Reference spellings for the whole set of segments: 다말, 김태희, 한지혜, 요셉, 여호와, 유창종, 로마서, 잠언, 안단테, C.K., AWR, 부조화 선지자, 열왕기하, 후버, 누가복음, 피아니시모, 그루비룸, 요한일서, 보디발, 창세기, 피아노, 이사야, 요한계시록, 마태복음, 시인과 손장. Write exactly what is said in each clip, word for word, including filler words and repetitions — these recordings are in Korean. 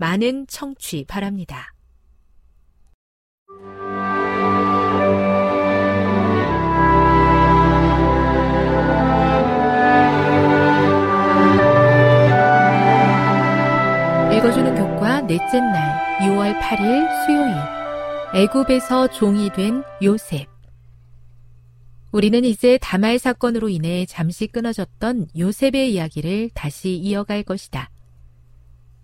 많은 청취 바랍니다. 읽어주는 교과 넷째 날 유월 팔일 수요일, 애굽에서 종이 된 요셉. 우리는 이제 다말 사건으로 인해 잠시 끊어졌던 요셉의 이야기를 다시 이어갈 것이다.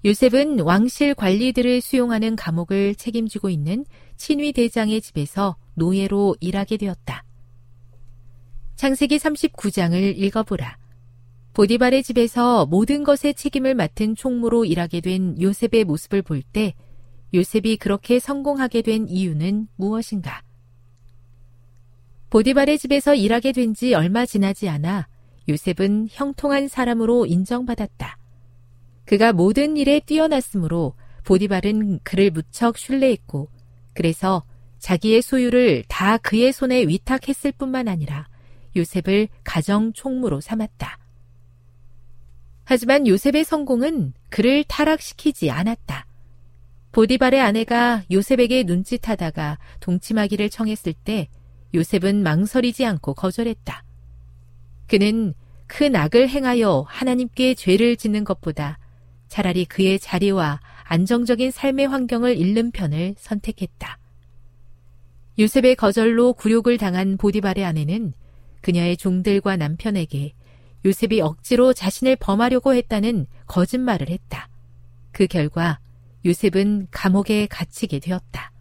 요셉은 왕실 관리들을 수용하는 감옥을 책임지고 있는 친위대장의 집에서 노예로 일하게 되었다. 창세기 삼십구 장을 읽어보라. 보디발의 집에서 모든 것의 책임을 맡은 총무로 일하게 된 요셉의 모습을 볼 때 요셉이 그렇게 성공하게 된 이유는 무엇인가? 보디발의 집에서 일하게 된 지 얼마 지나지 않아 요셉은 형통한 사람으로 인정받았다. 그가 모든 일에 뛰어났으므로 보디발은 그를 무척 신뢰했고, 그래서 자기의 소유를 다 그의 손에 위탁했을 뿐만 아니라 요셉을 가정 총무로 삼았다. 하지만 요셉의 성공은 그를 타락시키지 않았다. 보디발의 아내가 요셉에게 눈짓하다가 동침하기를 청했을 때 요셉은 망설이지 않고 거절했다. 그는 큰 악을 행하여 하나님께 죄를 짓는 것보다 차라리 그의 자리와 안정적인 삶의 환경을 잃는 편을 선택했다. 요셉의 거절로 굴욕을 당한 보디발의 아내는 그녀의 종들과 남편에게 요셉이 억지로 자신을 범하려고 했다는 거짓말을 했다. 그 결과 요셉은 감옥에 갇히게 되었다.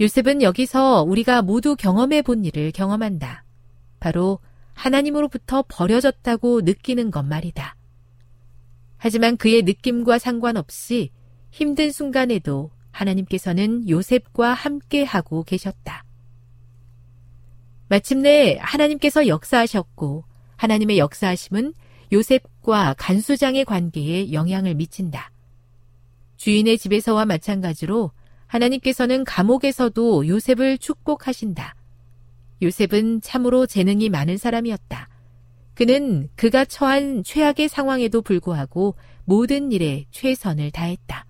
요셉은 여기서 우리가 모두 경험해 본 일을 경험한다. 바로 하나님으로부터 버려졌다고 느끼는 것 말이다. 하지만 그의 느낌과 상관없이 힘든 순간에도 하나님께서는 요셉과 함께하고 계셨다. 마침내 하나님께서 역사하셨고, 하나님의 역사하심은 요셉과 간수장의 관계에 영향을 미친다. 주인의 집에서와 마찬가지로 하나님께서는 감옥에서도 요셉을 축복하신다. 요셉은 참으로 재능이 많은 사람이었다. 그는 그가 처한 최악의 상황에도 불구하고 모든 일에 최선을 다했다.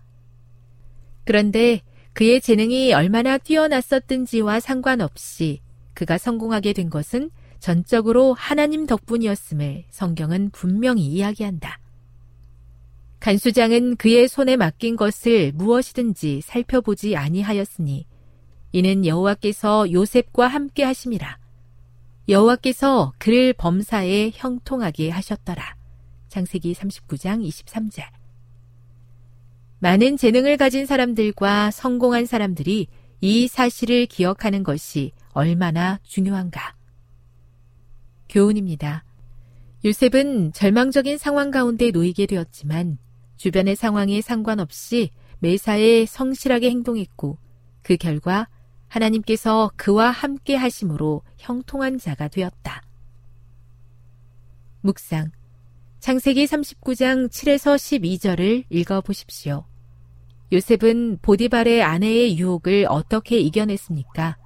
그런데 그의 재능이 얼마나 뛰어났었든지와 상관없이 그가 성공하게 된 것은 전적으로 하나님 덕분이었음을 성경은 분명히 이야기한다. 간수장은 그의 손에 맡긴 것을 무엇이든지 살펴보지 아니하였으니 이는 여호와께서 요셉과 함께 하심이라. 여호와께서 그를 범사에 형통하게 하셨더라. 창세기 삼십구 장 이십삼 절. 많은 재능을 가진 사람들과 성공한 사람들이 이 사실을 기억하는 것이 얼마나 중요한가. 교훈입니다. 요셉은 절망적인 상황 가운데 놓이게 되었지만 주변의 상황에 상관없이 매사에 성실하게 행동했고 그 결과 하나님께서 그와 함께 하심으로 형통한 자가 되었다. 묵상. 창세기 삼십구 장 칠에서 십이 절을 읽어보십시오. 요셉은 보디발의 아내의 유혹을 어떻게 이겨냈습니까?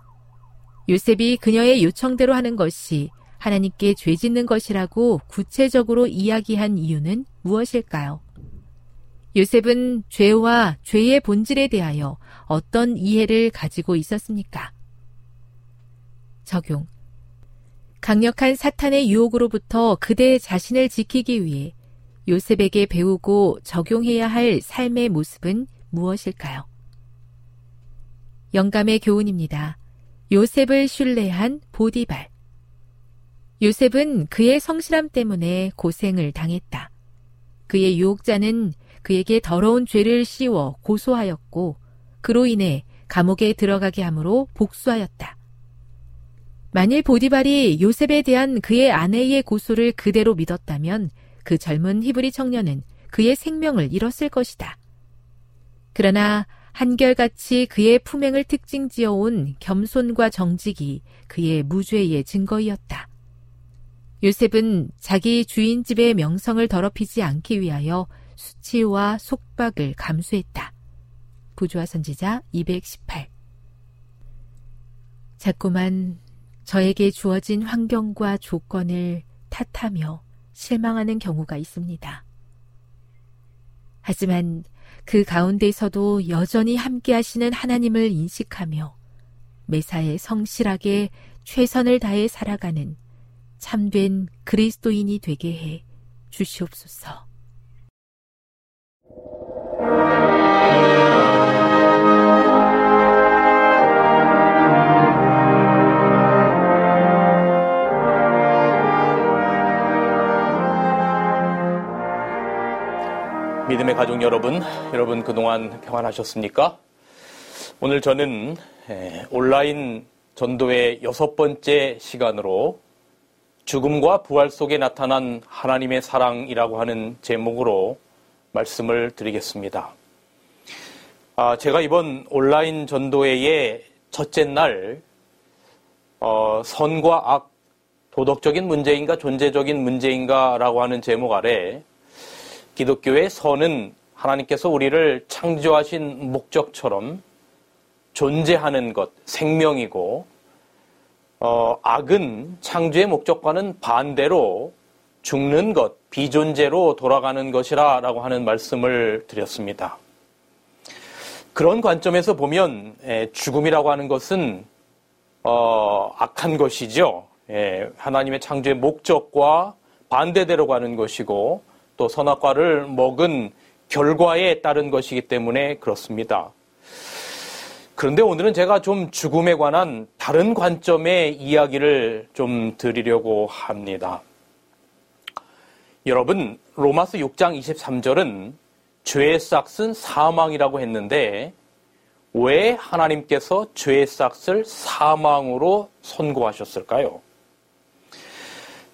요셉이 그녀의 요청대로 하는 것이 하나님께 죄 짓는 것이라고 구체적으로 이야기한 이유는 무엇일까요? 요셉은 죄와 죄의 본질에 대하여 어떤 이해를 가지고 있었습니까? 적용. 강력한 사탄의 유혹으로부터 그대 자신을 지키기 위해 요셉에게 배우고 적용해야 할 삶의 모습은 무엇일까요? 영감의 교훈입니다. 요셉을 신뢰한 보디발. 요셉은 그의 성실함 때문에 고생을 당했다. 그의 유혹자는 그에게 더러운 죄를 씌워 고소하였고 그로 인해 감옥에 들어가게 함으로 복수하였다. 만일 보디발이 요셉에 대한 그의 아내의 고소를 그대로 믿었다면 그 젊은 히브리 청년은 그의 생명을 잃었을 것이다. 그러나 한결같이 그의 품행을 특징지어온 겸손과 정직이 그의 무죄의 증거이었다. 요셉은 자기 주인 집의 명성을 더럽히지 않기 위하여 수치와 속박을 감수했다. 부조화 선지자 이백십팔. 자꾸만 저에게 주어진 환경과 조건을 탓하며 실망하는 경우가 있습니다. 하지만 그 가운데서도 여전히 함께 하시는 하나님을 인식하며 매사에 성실하게 최선을 다해 살아가는 참된 그리스도인이 되게 해 주시옵소서. 믿음의 가족 여러분, 여러분 그동안 평안하셨습니까? 오늘 저는 온라인 전도의 여섯 번째 시간으로 죽음과 부활 속에 나타난 하나님의 사랑이라고 하는 제목으로 말씀을 드리겠습니다. 아, 제가 이번 온라인 전도회의 첫째 날 어, 선과 악, 도덕적인 문제인가 존재적인 문제인가 라고 하는 제목 아래 기독교의 선은 하나님께서 우리를 창조하신 목적처럼 존재하는 것, 생명이고 어, 악은 창조의 목적과는 반대로 죽는 것, 비존재로 돌아가는 것이라 라고 하는 말씀을 드렸습니다. 그런 관점에서 보면 예, 죽음이라고 하는 것은 어, 악한 것이죠. 예, 하나님의 창조의 목적과 반대대로 가는 것이고 또 선악과를 먹은 결과에 따른 것이기 때문에 그렇습니다. 그런데 오늘은 제가 좀 죽음에 관한 다른 관점의 이야기를 좀 드리려고 합니다. 여러분, 로마서 육 장 이십삼 절은 죄의 삯은 사망이라고 했는데 왜 하나님께서 죄의 삯을 사망으로 선고하셨을까요?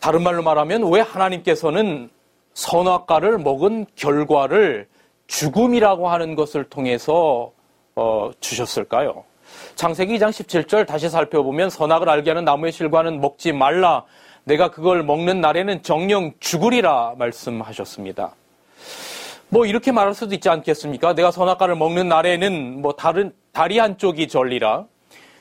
다른 말로 말하면 왜 하나님께서는 선악과를 먹은 결과를 죽음이라고 하는 것을 통해서 어, 주셨을까요? 창세기 이 장 십칠 절 다시 살펴보면 선악을 알게 하는 나무의 실과는 먹지 말라. 내가 그걸 먹는 날에는 정녕 죽으리라 말씀하셨습니다. 뭐 이렇게 말할 수도 있지 않겠습니까? 내가 선악과를 먹는 날에는 뭐 다른 다리 한쪽이 절리라.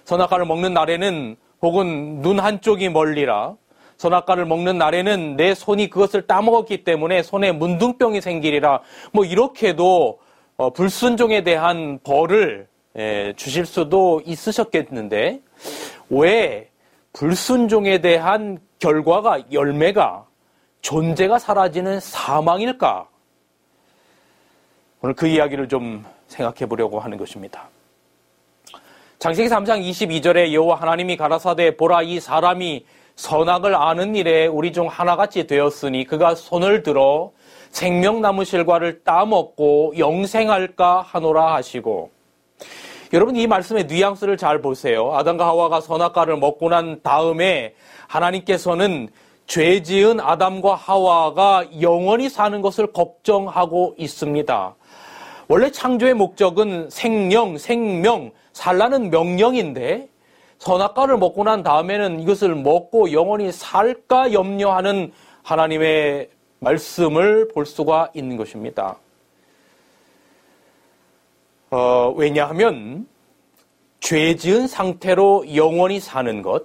선악과를 먹는 날에는 혹은 눈 한쪽이 멀리라. 선악과를 먹는 날에는 내 손이 그것을 따먹었기 때문에 손에 문둥병이 생기리라. 뭐 이렇게도 어, 불순종에 대한 벌을 예, 주실 수도 있으셨겠는데 왜 불순종에 대한 결과가 열매가 존재가 사라지는 사망일까? 오늘 그 이야기를 좀 생각해 보려고 하는 것입니다. 창세기 삼 장 이십이 절에 여호와 하나님이 가라사대 보라 이 사람이 선악을 아는 일에 우리 중 하나같이 되었으니 그가 손을 들어 생명나무 실과를 따먹고 영생할까 하노라 하시고 여러분, 이 말씀의 뉘앙스를 잘 보세요. 아담과 하와가 선악과를 먹고 난 다음에 하나님께서는 죄 지은 아담과 하와가 영원히 사는 것을 걱정하고 있습니다. 원래 창조의 목적은 생령, 생명, 살라는 명령인데 선악과를 먹고 난 다음에는 이것을 먹고 영원히 살까 염려하는 하나님의 말씀을 볼 수가 있는 것입니다. 어, 왜냐하면 죄 지은 상태로 영원히 사는 것,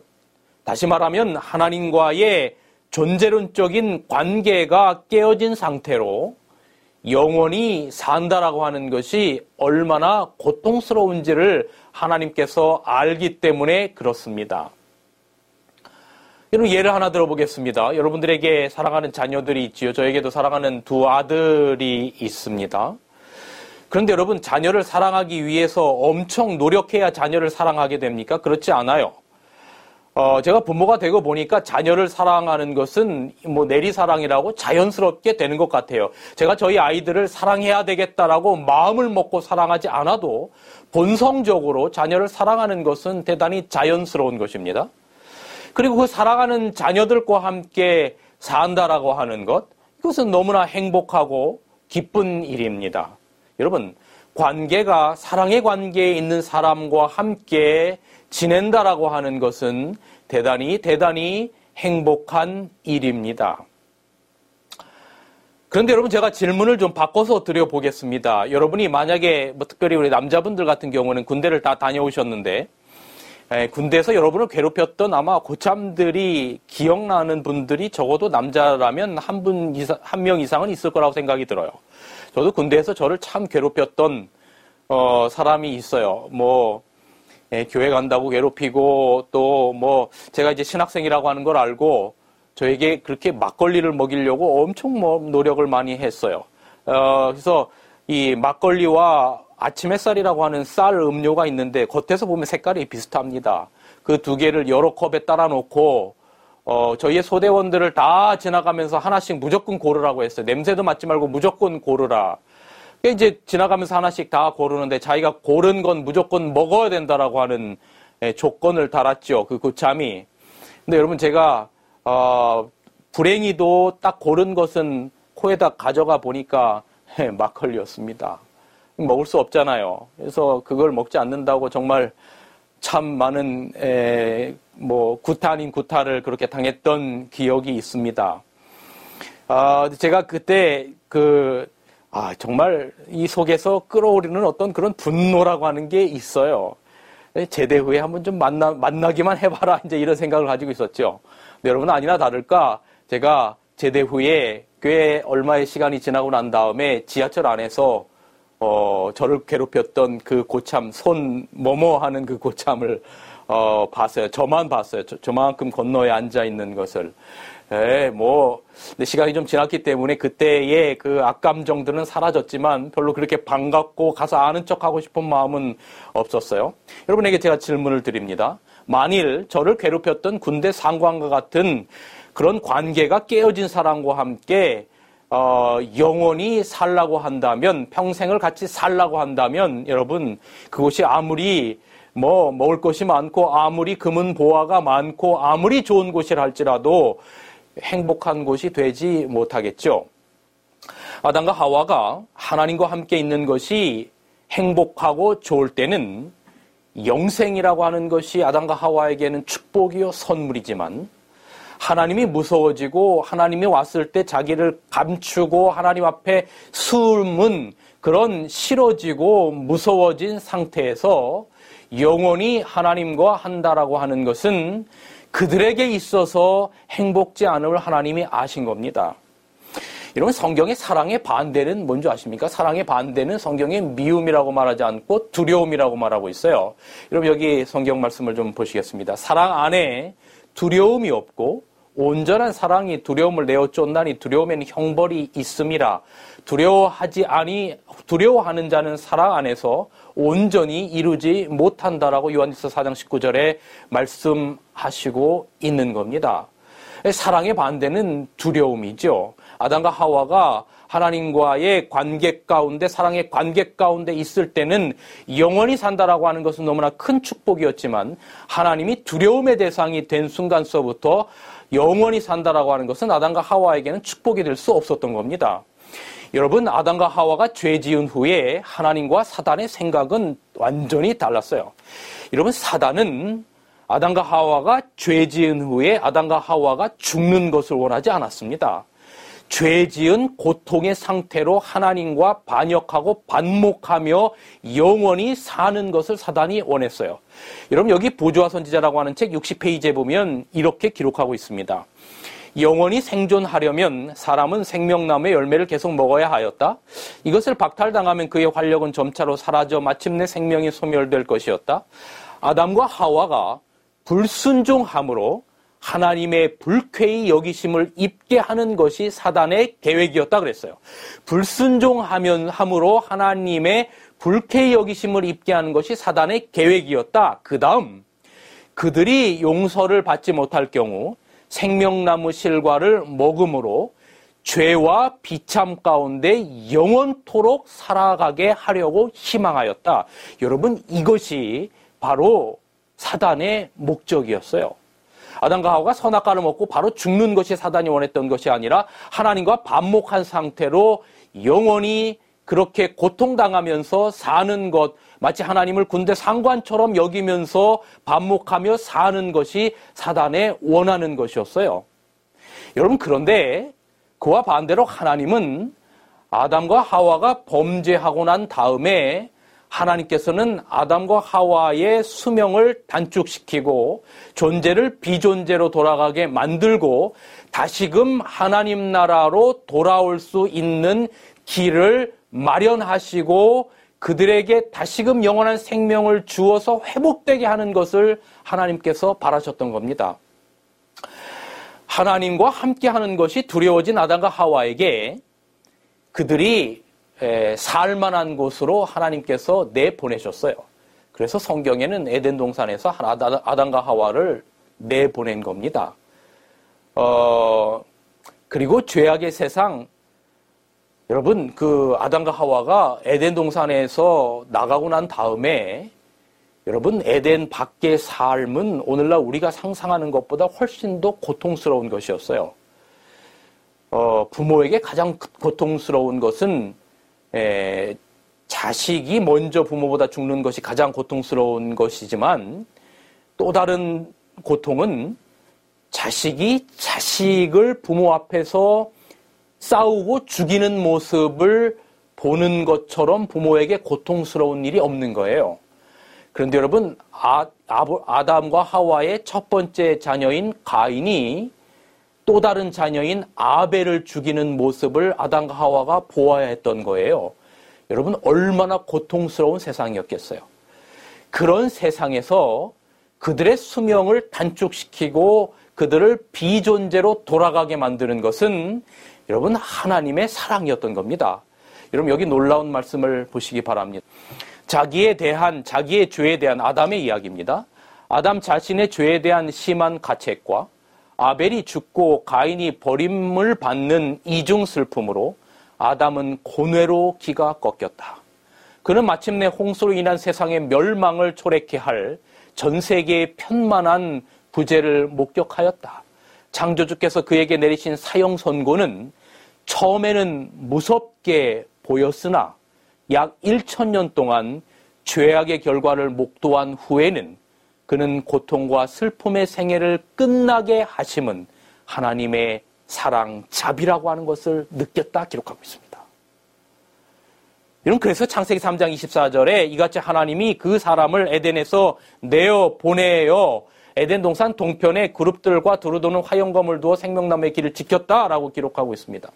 다시 말하면 하나님과의 존재론적인 관계가 깨어진 상태로 영원히 산다라고 하는 것이 얼마나 고통스러운지를 하나님께서 알기 때문에 그렇습니다. 여러분, 예를 하나 들어보겠습니다. 여러분들에게 사랑하는 자녀들이 있지요. 저에게도 사랑하는 두 아들이 있습니다. 그런데 여러분, 자녀를 사랑하기 위해서 엄청 노력해야 자녀를 사랑하게 됩니까? 그렇지 않아요. 어, 제가 부모가 되고 보니까 자녀를 사랑하는 것은 뭐 내리사랑이라고 자연스럽게 되는 것 같아요. 제가 저희 아이들을 사랑해야 되겠다라고 마음을 먹고 사랑하지 않아도 본성적으로 자녀를 사랑하는 것은 대단히 자연스러운 것입니다. 그리고 그 사랑하는 자녀들과 함께 산다라고 하는 것, 이것은 너무나 행복하고 기쁜 일입니다. 여러분, 관계가 사랑의 관계에 있는 사람과 함께 지낸다라고 하는 것은 대단히 대단히 행복한 일입니다. 그런데 여러분, 제가 질문을 좀 바꿔서 드려보겠습니다. 여러분이 만약에 뭐 특별히 우리 남자분들 같은 경우는 군대를 다 다녀오셨는데 에, 군대에서 여러분을 괴롭혔던 아마 고참들이 기억나는 분들이 적어도 남자라면 한 분 이상, 한 명 이상은 있을 거라고 생각이 들어요. 저도 군대에서 저를 참 괴롭혔던 어, 사람이 있어요. 뭐 예, 교회 간다고 괴롭히고 또 뭐 제가 이제 신학생이라고 하는 걸 알고 저에게 그렇게 막걸리를 먹이려고 엄청 뭐 노력을 많이 했어요. 어, 그래서 이 막걸리와 아침 햇살이라고 하는 쌀 음료가 있는데 겉에서 보면 색깔이 비슷합니다. 그 두 개를 여러 컵에 따라 놓고 어, 저희의 소대원들을 다 지나가면서 하나씩 무조건 고르라고 했어요. 냄새도 맡지 말고 무조건 고르라. 이제 지나가면서 하나씩 다 고르는데 자기가 고른 건 무조건 먹어야 된다라고 하는 조건을 달았죠. 그 고참이. 근데 여러분, 제가 어, 불행히도 딱 고른 것은 코에다 가져가 보니까 막걸리였습니다. 먹을 수 없잖아요. 그래서 그걸 먹지 않는다고 정말 참 많은 에, 뭐 구타 아닌 구타를 그렇게 당했던 기억이 있습니다. 아, 제가 그때 그 아, 정말 이 속에서 끓어오르는 어떤 그런 분노라고 하는 게 있어요. 제대 후에 한번 좀 만나, 만나기만 해봐라. 이제 이런 생각을 가지고 있었죠. 근데 여러분, 아니나 다를까 제가 제대 후에 꽤 얼마의 시간이 지나고 난 다음에 지하철 안에서 어, 저를 괴롭혔던 그 고참, 손 뭐뭐 하는 그 고참을 어, 봤어요. 저만 봤어요. 저, 저만큼 건너에 앉아있는 것을. 네, 뭐, 근데 시간이 좀 지났기 때문에 그때의 그 악감정들은 사라졌지만 별로 그렇게 반갑고 가서 아는 척하고 싶은 마음은 없었어요. 여러분에게 제가 질문을 드립니다. 만일 저를 괴롭혔던 군대 상관과 같은 그런 관계가 깨어진 사람과 함께 어, 영원히 살라고 한다면, 평생을 같이 살라고 한다면 여러분, 그곳이 아무리 뭐 먹을 것이 많고 아무리 금은 보화가 많고 아무리 좋은 곳이라 할지라도 행복한 곳이 되지 못하겠죠. 아담과 하와가 하나님과 함께 있는 것이 행복하고 좋을 때는 영생이라고 하는 것이 아담과 하와에게는 축복이요 선물이지만 하나님이 무서워지고 하나님이 왔을 때 자기를 감추고 하나님 앞에 숨은 그런 싫어지고 무서워진 상태에서 영원히 하나님과 한다라고 하는 것은 그들에게 있어서 행복지 않음을 하나님이 아신 겁니다. 여러분, 성경의 사랑의 반대는 뭔지 아십니까? 사랑의 반대는 성경의 미움이라고 말하지 않고 두려움이라고 말하고 있어요. 여러분, 여기 성경 말씀을 좀 보시겠습니다. 사랑 안에 두려움이 없고 온전한 사랑이 두려움을 내어 쫓나니 두려움에는 형벌이 있음이라. 두려워하지 아니 두려워하는 자는 사랑 안에서 온전히 이루지 못한다라고 요한일서 사 장 십구 절에 말씀하시고 있는 겁니다. 사랑의 반대는 두려움이죠. 아담과 하와가 하나님과의 관계 가운데, 사랑의 관계 가운데 있을 때는 영원히 산다라고 하는 것은 너무나 큰 축복이었지만, 하나님이 두려움의 대상이 된 순간서부터 영원히 산다라고 하는 것은 아담과 하와에게는 축복이 될 수 없었던 겁니다. 여러분, 아담과 하와가 죄 지은 후에 하나님과 사단의 생각은 완전히 달랐어요. 여러분, 사단은 아담과 하와가 죄 지은 후에 아담과 하와가 죽는 것을 원하지 않았습니다. 죄 지은 고통의 상태로 하나님과 반역하고 반목하며 영원히 사는 것을 사단이 원했어요. 여러분, 여기 보조화 선지자라고 하는 책 육십 페이지에 보면 이렇게 기록하고 있습니다. 영원히 생존하려면 사람은 생명나무의 열매를 계속 먹어야 하였다. 이것을 박탈당하면 그의 활력은 점차로 사라져 마침내 생명이 소멸될 것이었다. 아담과 하와가 불순종함으로 하나님의 불쾌히 여기심을 입게 하는 것이 사단의 계획이었다 그랬어요. 불순종함으로 하나님의 불쾌히 여기심을 입게 하는 것이 사단의 계획이었다. 그 다음, 그들이 용서를 받지 못할 경우 생명나무 실과를 먹음으로 죄와 비참 가운데 영원토록 살아가게 하려고 희망하였다. 여러분, 이것이 바로 사단의 목적이었어요. 아담과 하와가 선악과를 먹고 바로 죽는 것이 사단이 원했던 것이 아니라, 하나님과 반목한 상태로 영원히 그렇게 고통당하면서 사는 것, 마치 하나님을 군대 상관처럼 여기면서 반목하며 사는 것이 사단의 원하는 것이었어요. 여러분, 그런데 그와 반대로 하나님은 아담과 하와가 범죄하고 난 다음에 하나님께서는 아담과 하와의 수명을 단축시키고 존재를 비존재로 돌아가게 만들고 다시금 하나님 나라로 돌아올 수 있는 길을 마련하시고 그들에게 다시금 영원한 생명을 주어서 회복되게 하는 것을 하나님께서 바라셨던 겁니다. 하나님과 함께하는 것이 두려워진 아담과 하와에게 그들이 살만한 곳으로 하나님께서 내보내셨어요. 그래서 성경에는 에덴 동산에서 아담과 하와를 내보낸 겁니다. 어, 그리고 죄악의 세상, 여러분, 그 아담과 하와가 에덴 동산에서 나가고 난 다음에, 여러분, 에덴 밖의 삶은 오늘날 우리가 상상하는 것보다 훨씬 더 고통스러운 것이었어요. 어, 부모에게 가장 고통스러운 것은 에, 자식이 먼저 부모보다 죽는 것이 가장 고통스러운 것이지만, 또 다른 고통은 자식이 자식을 부모 앞에서 싸우고 죽이는 모습을 보는 것처럼 부모에게 고통스러운 일이 없는 거예요. 그런데 여러분, 아, 아담과 하와의 첫 번째 자녀인 가인이 또 다른 자녀인 아벨을 죽이는 모습을 아담과 하와가 보아야 했던 거예요. 여러분, 얼마나 고통스러운 세상이었겠어요. 그런 세상에서 그들의 수명을 단축시키고 그들을 비존재로 돌아가게 만드는 것은 여러분, 하나님의 사랑이었던 겁니다. 여러분, 여기 놀라운 말씀을 보시기 바랍니다. 자기에 대한, 자기의 죄에 대한 아담의 이야기입니다. 아담 자신의 죄에 대한 심한 가책과 아벨이 죽고 가인이 버림을 받는 이중 슬픔으로 아담은 고뇌로 기가 꺾였다. 그는 마침내 홍수로 인한 세상의 멸망을 초래케 할 전 세계의 편만한 부재를 목격하였다. 창조주께서 그에게 내리신 사형 선고는 처음에는 무섭게 보였으나 약 천 년 동안 죄악의 결과를 목도한 후에는 그는 고통과 슬픔의 생애를 끝나게 하심은 하나님의 사랑, 자비라고 하는 것을 느꼈다 기록하고 있습니다. 여러분, 그래서 창세기 삼 장 이십사 절에 이같이 하나님이 그 사람을 에덴에서 내어 보내어 에덴 동산 동편에 그룹들과 두루도는 화염검을 두어 생명나무의 길을 지켰다라고 기록하고 있습니다.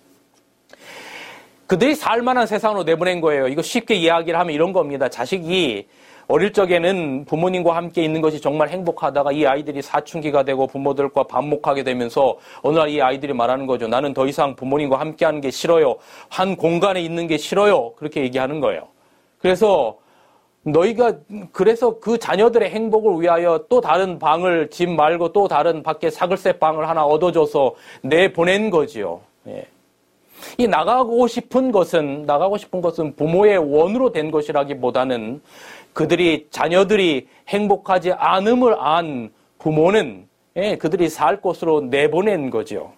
그들이 살만한 세상으로 내보낸 거예요. 이거 쉽게 이야기를 하면 이런 겁니다. 자식이 어릴 적에는 부모님과 함께 있는 것이 정말 행복하다가 이 아이들이 사춘기가 되고 부모들과 반목하게 되면서 어느 날 이 아이들이 말하는 거죠. 나는 더 이상 부모님과 함께 하는 게 싫어요. 한 공간에 있는 게 싫어요. 그렇게 얘기하는 거예요. 그래서 너희가, 그래서 그 자녀들의 행복을 위하여 또 다른 방을, 집 말고 또 다른 밖에 사글색 방을 하나 얻어줘서 내보낸 거지요. 예. 이 나가고 싶은 것은 나가고 싶은 것은 부모의 원으로 된 것이라기보다는 그들이 자녀들이 행복하지 않음을 안 부모는 예, 그들이 살 곳으로 내보낸 거죠.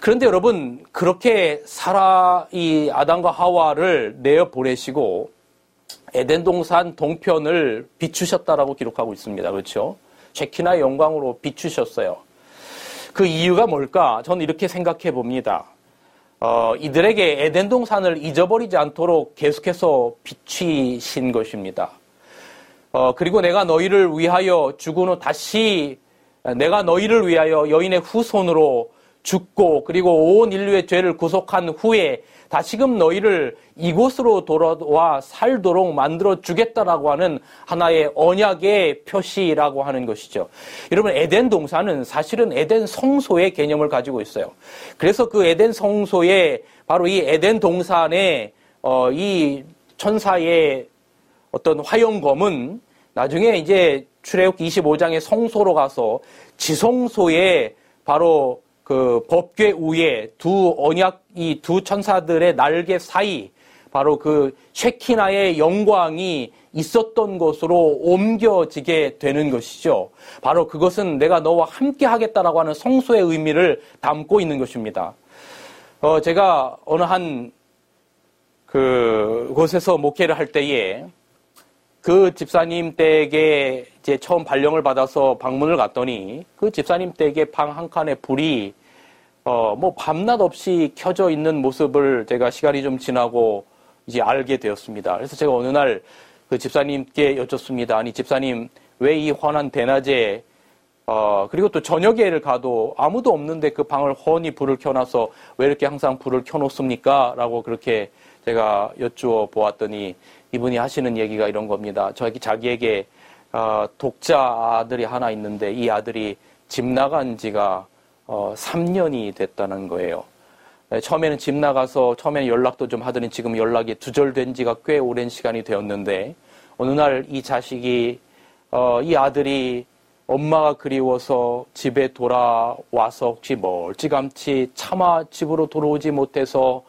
그런데 여러분, 그렇게 살아 이 아담과 하와를 내어 보내시고 에덴 동산 동편을 비추셨다라고 기록하고 있습니다. 그렇죠? 제키나의 영광으로 비추셨어요. 그 이유가 뭘까? 저는 이렇게 생각해 봅니다. 어, 이들에게 에덴 동산을 잊어버리지 않도록 계속해서 비추신 것입니다. 어, 그리고 내가 너희를 위하여 죽은 후 다시 내가 너희를 위하여 여인의 후손으로 죽고 그리고 온 인류의 죄를 구속한 후에 다시금 너희를 이곳으로 돌아와 살도록 만들어 주겠다라고 하는 하나의 언약의 표시라고 하는 것이죠. 여러분, 에덴 동산은 사실은 에덴 성소의 개념을 가지고 있어요. 그래서 그 에덴 성소에 바로 이 에덴 동산의 어, 이 천사의 어떤 화염검은 나중에 이제 출애굽기 이십오 장의 성소로 가서 지성소에 바로 그 법궤 위에 두 언약 이 두 천사들의 날개 사이 바로 그 쉐키나의 영광이 있었던 곳으로 옮겨지게 되는 것이죠. 바로 그것은 내가 너와 함께 하겠다라고 하는 성소의 의미를 담고 있는 것입니다. 어 제가 어느 한 그 곳에서 목회를 할 때에 그 집사님 댁에 이제 처음 발령을 받아서 방문을 갔더니 그 집사님 댁에 방 한 칸에 불이 어 뭐 밤낮 없이 켜져 있는 모습을 제가 시간이 좀 지나고 이제 알게 되었습니다. 그래서 제가 어느 날 그 집사님께 여쭙습니다. 아니 집사님, 왜 이 환한 대낮에 어 그리고 또 저녁에를 가도 아무도 없는데 그 방을 훤히 불을 켜놔서 왜 이렇게 항상 불을 켜놓습니까? 라고 그렇게 제가 여쭈어 보았더니 이분이 하시는 얘기가 이런 겁니다. 자기, 자기에게 어, 독자 아들이 하나 있는데 이 아들이 집 나간 지가 어, 삼 년이 됐다는 거예요. 네, 처음에는 집 나가서 처음에는 연락도 좀 하더니 지금 연락이 두절된 지가 꽤 오랜 시간이 되었는데 어느 날 이 자식이 어, 이 아들이 엄마가 그리워서 집에 돌아와서 혹시 멀찌감치 차마 집으로 돌아오지 못해서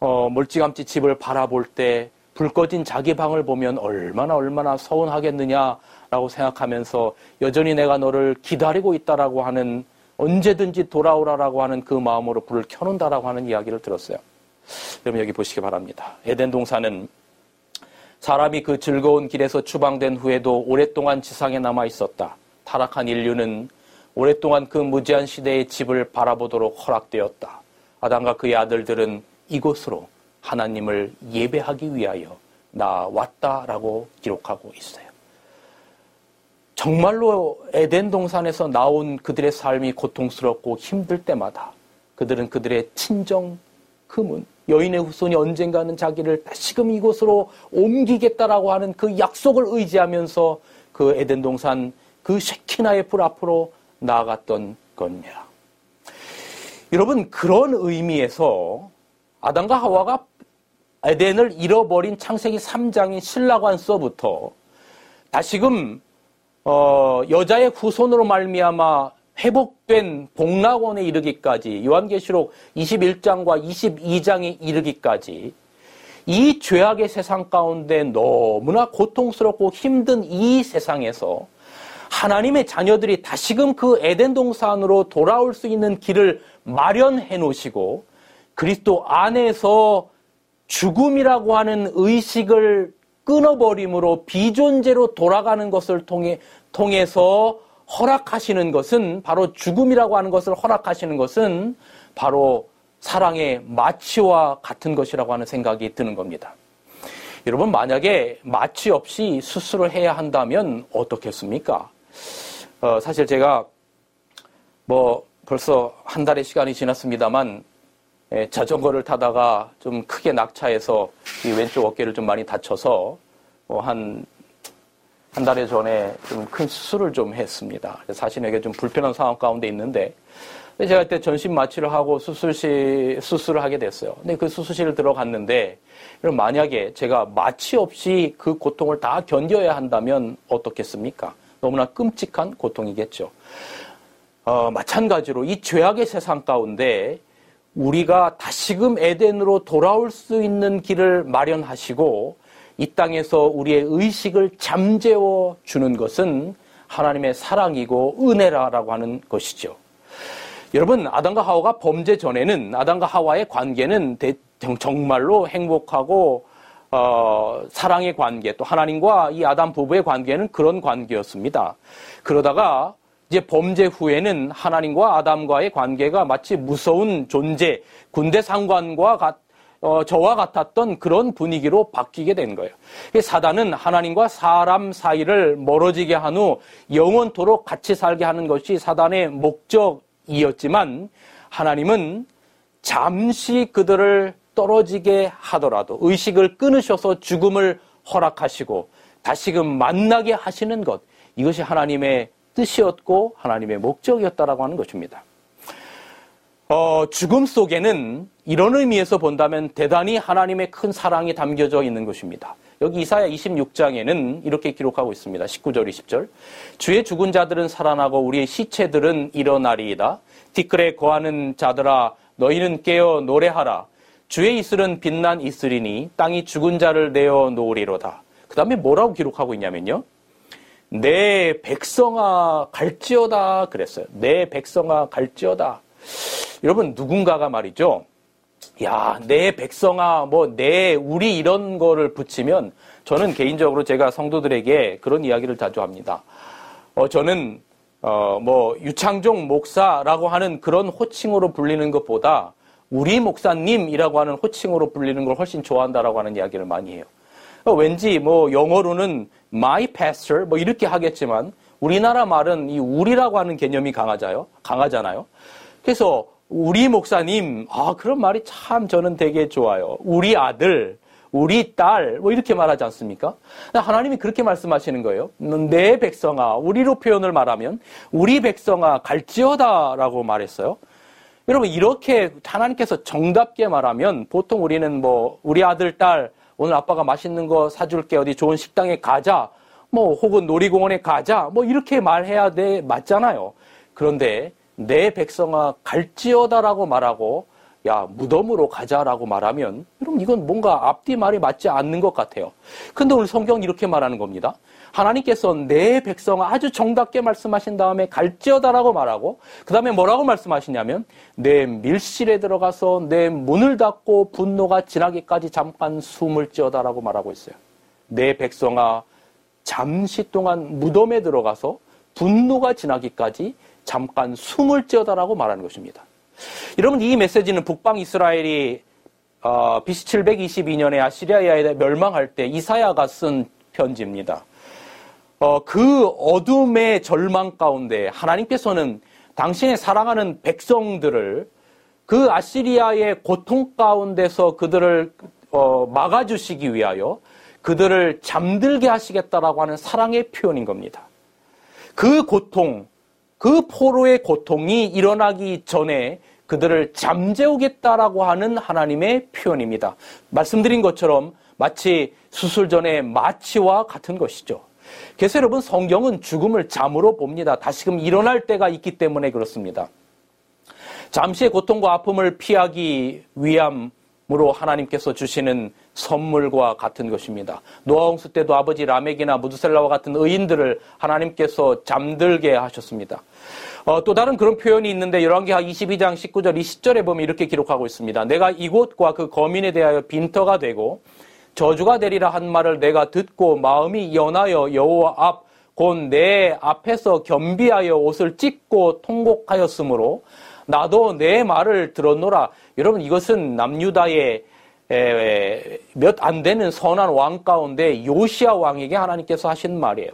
어, 멀찌감치 집을 바라볼 때 불 꺼진 자기 방을 보면 얼마나 얼마나 서운하겠느냐라고 생각하면서 여전히 내가 너를 기다리고 있다라고 하는 언제든지 돌아오라라고 하는 그 마음으로 불을 켜놓는다라고 하는 이야기를 들었어요. 여러분 여기 보시기 바랍니다. 에덴 동산은 사람이 그 즐거운 길에서 추방된 후에도 오랫동안 지상에 남아 있었다. 타락한 인류는 오랫동안 그 무제한 시대의 집을 바라보도록 허락되었다. 아담과 그의 아들들은 이곳으로 하나님을 예배하기 위하여 나왔다라고 기록하고 있어요. 정말로 에덴 동산에서 나온 그들의 삶이 고통스럽고 힘들 때마다 그들은 그들의 친정 그문, 여인의 후손이 언젠가는 자기를 다시금 이곳으로 옮기겠다라고 하는 그 약속을 의지하면서 그 에덴 동산, 그 쉐키나의 불 앞으로 나아갔던 겁니다. 여러분, 그런 의미에서 아담과 하와가 에덴을 잃어버린 창세기 삼 장인 신라관서부터 다시금 어, 여자의 후손으로 말미암아 회복된 복락원에 이르기까지 요한계시록 이십일 장과 이십이 장에 이르기까지 이 죄악의 세상 가운데 너무나 고통스럽고 힘든 이 세상에서 하나님의 자녀들이 다시금 그 에덴 동산으로 돌아올 수 있는 길을 마련해 놓으시고 그리스도 안에서 죽음이라고 하는 의식을 끊어버림으로 비존재로 돌아가는 것을 통해, 통해서 허락하시는 것은 바로 죽음이라고 하는 것을 허락하시는 것은 바로 사랑의 마취와 같은 것이라고 하는 생각이 드는 겁니다. 여러분, 만약에 마취 없이 수술을 해야 한다면 어떻겠습니까? 어, 사실 제가 뭐 벌써 한 달의 시간이 지났습니다만 예, 자전거를 타다가 좀 크게 낙차해서 이 왼쪽 어깨를 좀 많이 다쳐서 뭐 한, 한 달에 전에 좀 큰 수술을 좀 했습니다. 사실에게 좀 불편한 상황 가운데 있는데 제가 그때 전신 마취를 하고 수술시, 수술을 하게 됐어요. 근데 그 수술실을 들어갔는데 그럼 만약에 제가 마취 없이 그 고통을 다 견뎌야 한다면 어떻겠습니까? 너무나 끔찍한 고통이겠죠. 어, 마찬가지로 이 죄악의 세상 가운데 우리가 다시금 에덴으로 돌아올 수 있는 길을 마련하시고 이 땅에서 우리의 의식을 잠재워 주는 것은 하나님의 사랑이고 은혜라라고 하는 것이죠. 여러분, 아담과 하와가 범죄 전에는 아담과 하와의 관계는 정말로 행복하고 어, 사랑의 관계, 또 하나님과 이 아담 부부의 관계는 그런 관계였습니다. 그러다가 이제 범죄 후에는 하나님과 아담과의 관계가 마치 무서운 존재, 군대 상관과 같, 어, 저와 같았던 그런 분위기로 바뀌게 된 거예요. 사단은 하나님과 사람 사이를 멀어지게 한 후 영원토록 같이 살게 하는 것이 사단의 목적이었지만, 하나님은 잠시 그들을 떨어지게 하더라도 의식을 끊으셔서 죽음을 허락하시고 다시금 만나게 하시는 것, 이것이 하나님의 뜻이었고 하나님의 목적이었다라고 하는 것입니다. 어, 죽음 속에는 이런 의미에서 본다면 대단히 하나님의 큰 사랑이 담겨져 있는 것입니다. 여기 이사야 이십육 장에는 이렇게 기록하고 있습니다. 십구 절, 이십 절. 주의 죽은 자들은 살아나고 우리의 시체들은 일어나리이다. 티끌에 거하는 자들아, 너희는 깨어 노래하라. 주의 이슬은 빛난 이슬이니 땅이 죽은 자를 내어 놓으리로다. 그 다음에 뭐라고 기록하고 있냐면요, 내 백성아 갈지어다 그랬어요. 내 백성아 갈지어다. 여러분, 누군가가 말이죠, 야, 내 백성아, 뭐 내 우리 이런 거를 붙이면, 저는 개인적으로 제가 성도들에게 그런 이야기를 자주 합니다. 어, 저는 어, 뭐 유창종 목사라고 하는 그런 호칭으로 불리는 것보다 우리 목사님이라고 하는 호칭으로 불리는 걸 훨씬 좋아한다라고 하는 이야기를 많이 해요. 왠지 뭐 영어로는 my pastor 뭐 이렇게 하겠지만 우리나라 말은 이 우리라고 하는 개념이 강하자요. 강하잖아요. 그래서 우리 목사님, 아, 그런 말이 참 저는 되게 좋아요. 우리 아들, 우리 딸, 뭐 이렇게 말하지 않습니까? 하나님이 그렇게 말씀하시는 거예요. 내 백성아, 우리로 표현을 말하면 우리 백성아 갈지어다라고 말했어요. 여러분, 이렇게 하나님께서 정답게 말하면 보통 우리는 뭐 우리 아들, 딸, 오늘 아빠가 맛있는 거 사줄게, 어디 좋은 식당에 가자, 뭐 혹은 놀이공원에 가자, 뭐 이렇게 말해야 돼, 맞잖아요. 그런데 내 백성아 갈지어다라고 말하고 야, 무덤으로 가자라고 말하면, 여러분, 이건 뭔가 앞뒤 말이 맞지 않는 것 같아요. 근데 오늘 성경 이렇게 말하는 겁니다. 하나님께서 내 백성아 아주 정답게 말씀하신 다음에 갈지어다라고 말하고, 그 다음에 뭐라고 말씀하시냐면 내 밀실에 들어가서 내 문을 닫고 분노가 지나기까지 잠깐 숨을 지어다라고 말하고 있어요. 내 백성아 잠시 동안 무덤에 들어가서 분노가 지나기까지 잠깐 숨을 지어다라고 말하는 것입니다. 여러분, 이 메시지는 북방 이스라엘이 어, 비씨 칠백이십이 년에 아시리아에 멸망할 때 이사야가 쓴 편지입니다. 어, 그 어둠의 절망 가운데 하나님께서는 당신의 사랑하는 백성들을 그 아시리아의 고통 가운데서 그들을 어, 막아주시기 위하여 그들을 잠들게 하시겠다라고 하는 사랑의 표현인 겁니다. 그 고통, 그 포로의 고통이 일어나기 전에 그들을 잠재우겠다라고 하는 하나님의 표현입니다. 말씀드린 것처럼 마치 수술 전에 마취와 같은 것이죠. 그래서 여러분, 성경은 죽음을 잠으로 봅니다. 다시금 일어날 때가 있기 때문에 그렇습니다. 잠시의 고통과 아픔을 피하기 위함으로 하나님께서 주시는 선물과 같은 것입니다. 노아홍수 때도 아버지 라멕이나 무두셀라와 같은 의인들을 하나님께서 잠들게 하셨습니다. 어, 또 다른 그런 표현이 있는데 열왕기하 이십이 장 십구 절 이십 절에 보면 이렇게 기록하고 있습니다. 내가 이곳과 그 거민에 대하여 빈터가 되고 저주가 되리라 한 말을 내가 듣고 마음이 연하여 여호와 앞 곧 내 앞에서 겸비하여 옷을 찢고 통곡하였으므로 나도 내 말을 들었노라. 여러분, 이것은 남유다의 몇 안 되는 선한 왕 가운데 요시야 왕에게 하나님께서 하신 말이에요.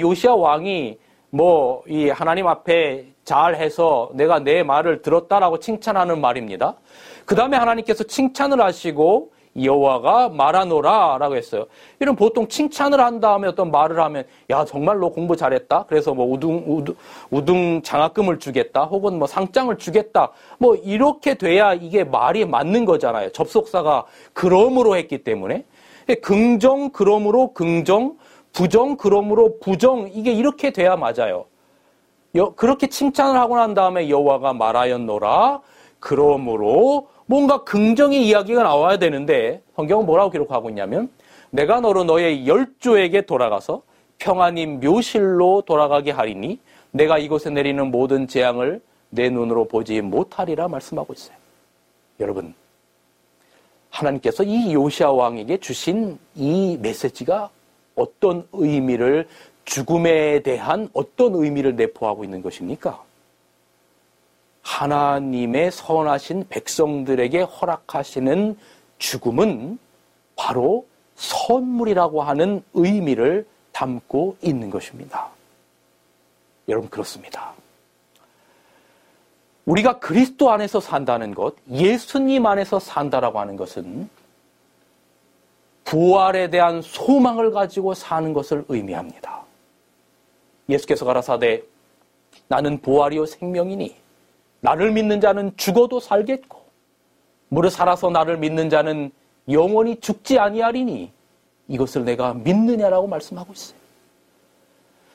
요시야 왕이 뭐 이 하나님 앞에 잘해서 내가 내 말을 들었다라고 칭찬하는 말입니다. 그 다음에 하나님께서 칭찬을 하시고 여호와가 말하노라 라고 했어요. 이런 보통 칭찬을 한 다음에 어떤 말을 하면 야, 정말로 공부 잘했다, 그래서 뭐 우등, 우등, 우등 장학금을 주겠다, 혹은 뭐 상장을 주겠다, 뭐 이렇게 돼야 이게 말이 맞는 거잖아요. 접속사가 그럼으로 했기 때문에 긍정 그럼으로 긍정, 부정 그럼으로 부정, 이게 이렇게 돼야 맞아요. 여, 그렇게 칭찬을 하고 난 다음에 여호와가 말하였노라, 그러므로 뭔가 긍정의 이야기가 나와야 되는데 성경은 뭐라고 기록하고 있냐면 내가 너로 너의 열조에게 돌아가서 평안히 묘실로 돌아가게 하리니 내가 이곳에 내리는 모든 재앙을 내 눈으로 보지 못하리라 말씀하고 있어요. 여러분, 하나님께서 이 요시아 왕에게 주신 이 메시지가 어떤 의미를, 죽음에 대한 어떤 의미를 내포하고 있는 것입니까? 하나님의 선하신 백성들에게 허락하시는 죽음은 바로 선물이라고 하는 의미를 담고 있는 것입니다. 여러분, 그렇습니다. 우리가 그리스도 안에서 산다는 것, 예수님 안에서 산다라고 하는 것은 부활에 대한 소망을 가지고 사는 것을 의미합니다. 예수께서 가라사대 나는 부활이요 생명이니 나를 믿는 자는 죽어도 살겠고 무릇 살아서 나를 믿는 자는 영원히 죽지 아니하리니 이것을 내가 믿느냐라고 말씀하고 있어요.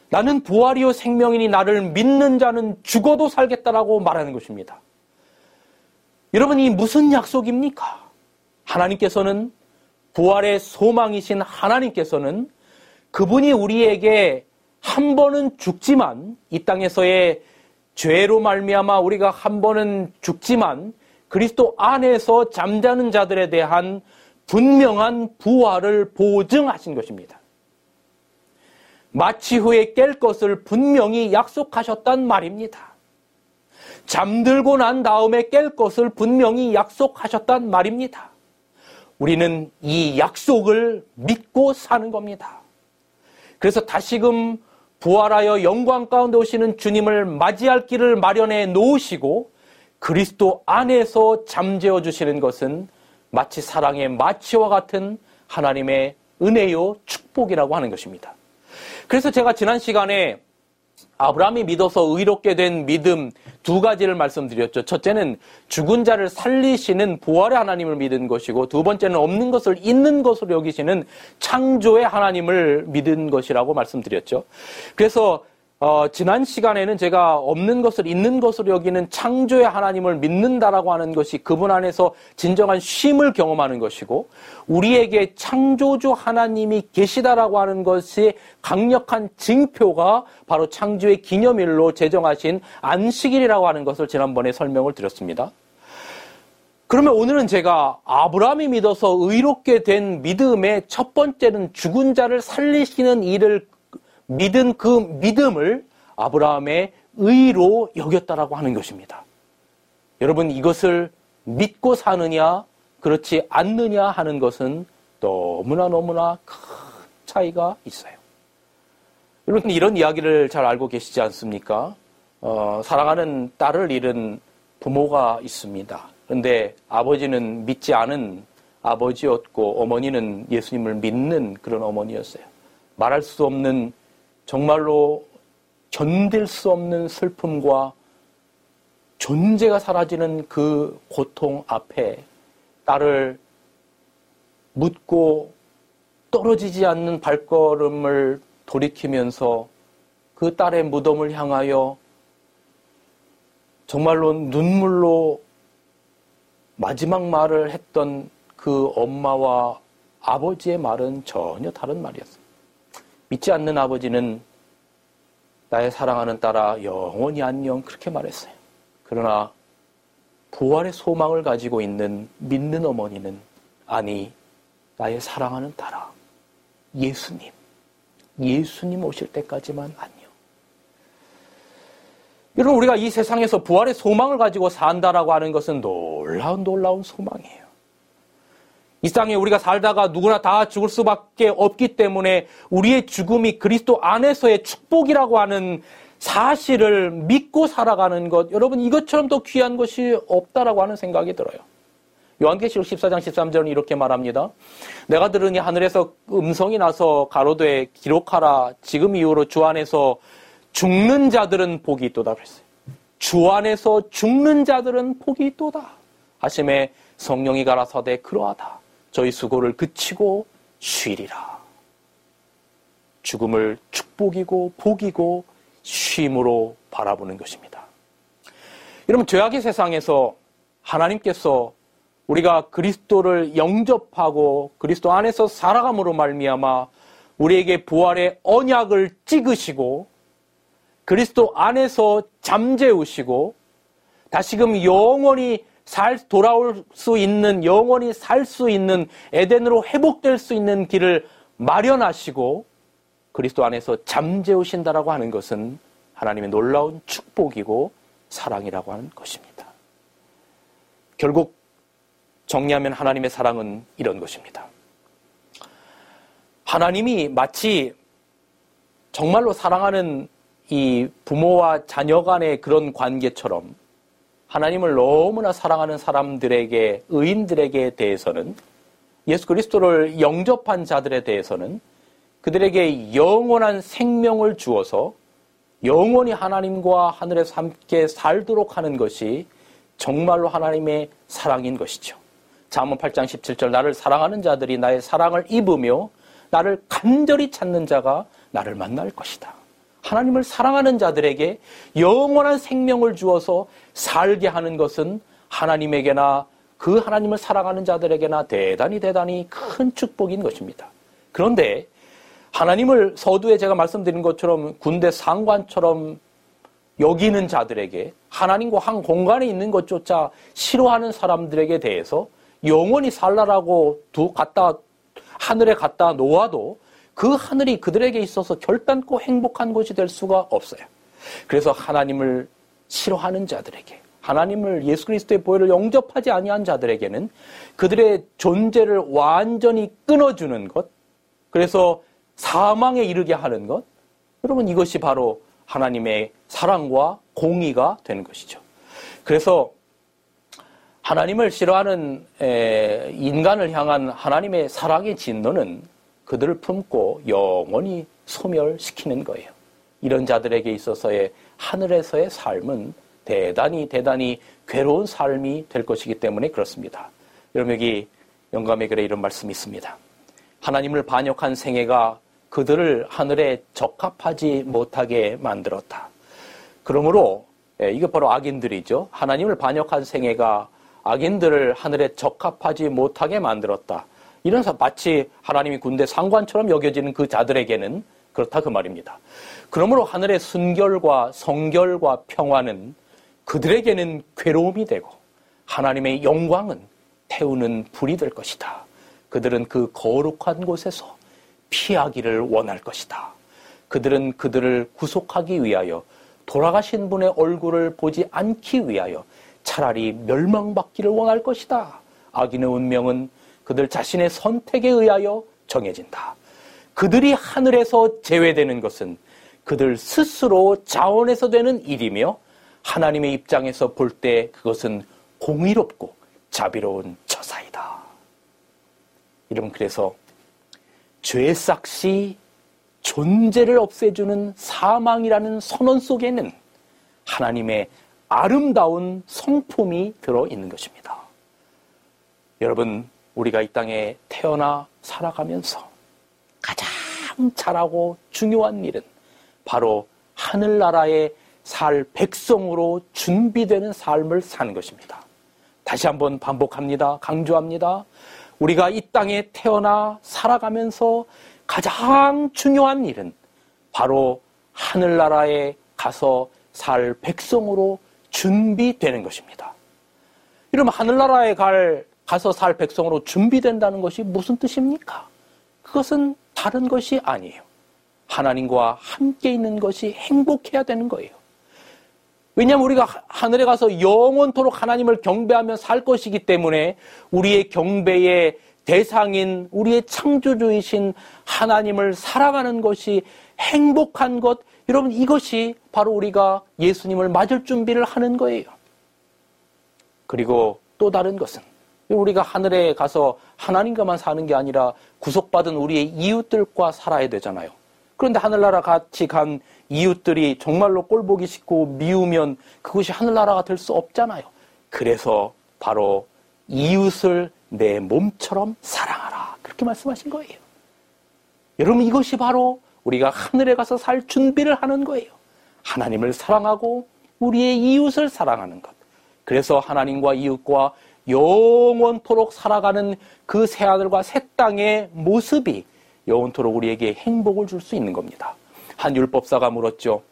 나는 부활이요 생명이니 나를 믿는 자는 죽어도 살겠다라고 말하는 것입니다. 여러분, 이 무슨 약속입니까? 하나님께서는, 부활의 소망이신 하나님께서는 그분이 우리에게 한 번은 죽지만, 이 땅에서의 죄로 말미암아 우리가 한 번은 죽지만 그리스도 안에서 잠자는 자들에 대한 분명한 부활을 보증하신 것입니다. 마치 후에 깰 것을 분명히 약속하셨단 말입니다. 잠들고 난 다음에 깰 것을 분명히 약속하셨단 말입니다. 우리는 이 약속을 믿고 사는 겁니다. 그래서 다시금 부활하여 영광 가운데 오시는 주님을 맞이할 길을 마련해 놓으시고 그리스도 안에서 잠재워 주시는 것은 마치 사랑의 마치와 같은 하나님의 은혜요 축복이라고 하는 것입니다. 그래서 제가 지난 시간에 아브라함이 믿어서 의롭게 된 믿음 두 가지를 말씀드렸죠. 첫째는 죽은 자를 살리시는 부활의 하나님을 믿은 것이고, 두 번째는 없는 것을 있는 것으로 여기시는 창조의 하나님을 믿은 것이라고 말씀드렸죠. 그래서 어, 지난 시간에는 제가 없는 것을 있는 것으로 여기는 창조의 하나님을 믿는다라고 하는 것이 그분 안에서 진정한 쉼을 경험하는 것이고, 우리에게 창조주 하나님이 계시다라고 하는 것이 강력한 징표가 바로 창조의 기념일로 제정하신 안식일이라고 하는 것을 지난번에 설명을 드렸습니다. 그러면 오늘은 제가 아브라함이 믿어서 의롭게 된 믿음의 첫 번째는 죽은 자를 살리시는 일을 믿은 그 믿음을 아브라함의 의로 여겼다라고 하는 것입니다. 여러분, 이것을 믿고 사느냐 그렇지 않느냐 하는 것은 너무나 너무나 큰 차이가 있어요. 여러분, 이런 이야기를 잘 알고 계시지 않습니까? 어, 사랑하는 딸을 잃은 부모가 있습니다. 그런데 아버지는 믿지 않은 아버지였고 어머니는 예수님을 믿는 그런 어머니였어요. 말할 수 없는, 정말로 견딜 수 없는 슬픔과 존재가 사라지는 그 고통 앞에 딸을 묻고 떨어지지 않는 발걸음을 돌이키면서 그 딸의 무덤을 향하여 정말로 눈물로 마지막 말을 했던 그 엄마와 아버지의 말은 전혀 다른 말이었어요. 믿지 않는 아버지는 나의 사랑하는 딸아 영원히 안녕 그렇게 말했어요. 그러나 부활의 소망을 가지고 있는 믿는 어머니는 아니 나의 사랑하는 딸아 예수님 예수님 오실 때까지만 안녕. 여러분, 우리가 이 세상에서 부활의 소망을 가지고 산다라고 하는 것은 놀라운 놀라운 소망이에요. 이 땅에 우리가 살다가 누구나 다 죽을 수밖에 없기 때문에 우리의 죽음이 그리스도 안에서의 축복이라고 하는 사실을 믿고 살아가는 것, 여러분, 이것처럼 더 귀한 것이 없다라고 하는 생각이 들어요. 요한계시록 십사 장 십삼 절은 이렇게 말합니다. 내가 들으니 하늘에서 음성이 나서 가로되 기록하라 지금 이후로 주 안에서 죽는 자들은 복이 있도다 그랬어요. 주 안에서 죽는 자들은 복이 있도다 하심에 성령이 가라사대 그러하다 저희 수고를 그치고 쉬리라. 죽음을 축복이고 복이고 쉼으로 바라보는 것입니다. 여러분, 죄악의 세상에서 하나님께서 우리가 그리스도를 영접하고 그리스도 안에서 살아감으로 말미암아 우리에게 부활의 언약을 찍으시고 그리스도 안에서 잠재우시고 다시금 영원히 살 돌아올 수 있는 영원히 살 수 있는 에덴으로 회복될 수 있는 길을 마련하시고 그리스도 안에서 잠재우신다라고 하는 것은 하나님의 놀라운 축복이고 사랑이라고 하는 것입니다. 결국 정리하면 하나님의 사랑은 이런 것입니다. 하나님이 마치 정말로 사랑하는 이 부모와 자녀 간의 그런 관계처럼 하나님을 너무나 사랑하는 사람들에게, 의인들에게 대해서는 예수 그리스도를 영접한 자들에 대해서는 그들에게 영원한 생명을 주어서 영원히 하나님과 하늘에서 함께 살도록 하는 것이 정말로 하나님의 사랑인 것이죠. 잠언 팔 장 십칠 절 나를 사랑하는 자들이 나의 사랑을 입으며 나를 간절히 찾는 자가 나를 만날 것이다. 하나님을 사랑하는 자들에게 영원한 생명을 주어서 살게 하는 것은 하나님에게나 그 하나님을 사랑하는 자들에게나 대단히 대단히 큰 축복인 것입니다. 그런데 하나님을 서두에 제가 말씀드린 것처럼 군대 상관처럼 여기는 자들에게 하나님과 한 공간에 있는 것조차 싫어하는 사람들에게 대해서 영원히 살라라고 두 갖다 하늘에 갖다 놓아도 그 하늘이 그들에게 있어서 결단코 행복한 곳이 될 수가 없어요. 그래서 하나님을 싫어하는 자들에게 하나님을 예수 그리스도의 보혈을 영접하지 아니한 자들에게는 그들의 존재를 완전히 끊어주는 것, 그래서 사망에 이르게 하는 것, 여러분 이것이 바로 하나님의 사랑과 공의가 되는 것이죠. 그래서 하나님을 싫어하는 인간을 향한 하나님의 사랑의 진노는 그들을 품고 영원히 소멸시키는 거예요. 이런 자들에게 있어서의 하늘에서의 삶은 대단히 대단히 괴로운 삶이 될 것이기 때문에 그렇습니다. 여러분 여기 영감의 글에 이런 말씀이 있습니다. 하나님을 반역한 생애가 그들을 하늘에 적합하지 못하게 만들었다. 그러므로 이게 바로 악인들이죠. 하나님을 반역한 생애가 악인들을 하늘에 적합하지 못하게 만들었다. 이런 마치 하나님이 군대 상관처럼 여겨지는 그 자들에게는 그렇다 그 말입니다. 그러므로 하늘의 순결과 성결과 평화는 그들에게는 괴로움이 되고 하나님의 영광은 태우는 불이 될 것이다. 그들은 그 거룩한 곳에서 피하기를 원할 것이다. 그들은 그들을 구속하기 위하여 돌아가신 분의 얼굴을 보지 않기 위하여 차라리 멸망받기를 원할 것이다. 악인의 운명은 그들 자신의 선택에 의하여 정해진다. 그들이 하늘에서 제외되는 것은 그들 스스로 자원해서 되는 일이며 하나님의 입장에서 볼 때 그것은 공의롭고 자비로운 처사이다. 여러분 그래서 죄의 싹시 존재를 없애주는 사망이라는 선언 속에는 하나님의 아름다운 성품이 들어있는 것입니다. 여러분 우리가 이 땅에 태어나 살아가면서 가장 잘하고 중요한 일은 바로 하늘나라에 살 백성으로 준비되는 삶을 사는 것입니다. 다시 한번 반복합니다. 강조합니다. 우리가 이 땅에 태어나 살아가면서 가장 중요한 일은 바로 하늘나라에 가서 살 백성으로 준비되는 것입니다. 이러면 하늘나라에 갈 가서 살 백성으로 준비된다는 것이 무슨 뜻입니까? 그것은 다른 것이 아니에요. 하나님과 함께 있는 것이 행복해야 되는 거예요. 왜냐하면 우리가 하늘에 가서 영원토록 하나님을 경배하며 살 것이기 때문에 우리의 경배의 대상인 우리의 창조주이신 하나님을 사랑하는 것이 행복한 것, 여러분 이것이 바로 우리가 예수님을 맞을 준비를 하는 거예요. 그리고 또 다른 것은 우리가 하늘에 가서 하나님과만 사는 게 아니라 구속받은 우리의 이웃들과 살아야 되잖아요. 그런데 하늘나라 같이 간 이웃들이 정말로 꼴보기 싫고 미우면 그것이 하늘나라가 될 수 없잖아요. 그래서 바로 이웃을 내 몸처럼 사랑하라. 그렇게 말씀하신 거예요. 여러분 이것이 바로 우리가 하늘에 가서 살 준비를 하는 거예요. 하나님을 사랑하고 우리의 이웃을 사랑하는 것. 그래서 하나님과 이웃과 영원토록 살아가는 그 새하늘과 새 땅의 모습이 영원토록 우리에게 행복을 줄 수 있는 겁니다. 한 율법사가 물었죠.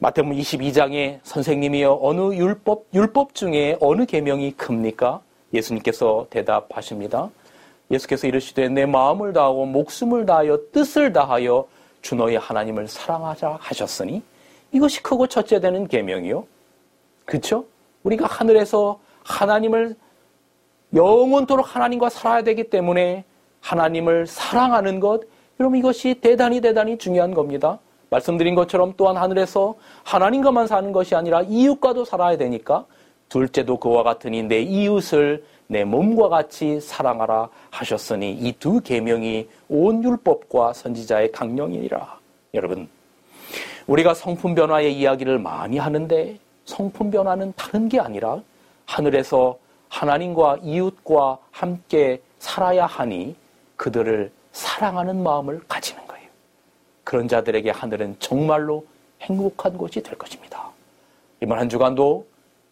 마태복음 이십이 장에 선생님이여 어느 율법, 율법 중에 어느 계명이 큽니까? 예수님께서 대답하십니다. 예수께서 이르시되 내 마음을 다하고 목숨을 다하여 뜻을 다하여 주 너의 하나님을 사랑하자 하셨으니 이것이 크고 첫째 되는 계명이요. 그렇죠? 우리가 하늘에서 하나님을 영원토록 하나님과 살아야 되기 때문에 하나님을 사랑하는 것, 여러분 이것이 대단히 대단히 중요한 겁니다. 말씀드린 것처럼 또한 하늘에서 하나님과만 사는 것이 아니라 이웃과도 살아야 되니까 둘째도 그와 같으니 내 이웃을 내 몸과 같이 사랑하라 하셨으니 이 두 계명이 온 율법과 선지자의 강령이니라. 여러분, 우리가 성품 변화의 이야기를 많이 하는데 성품 변화는 다른 게 아니라 하늘에서 하나님과 이웃과 함께 살아야 하니 그들을 사랑하는 마음을 가지는 거예요. 그런 자들에게 하늘은 정말로 행복한 곳이 될 것입니다. 이번 한 주간도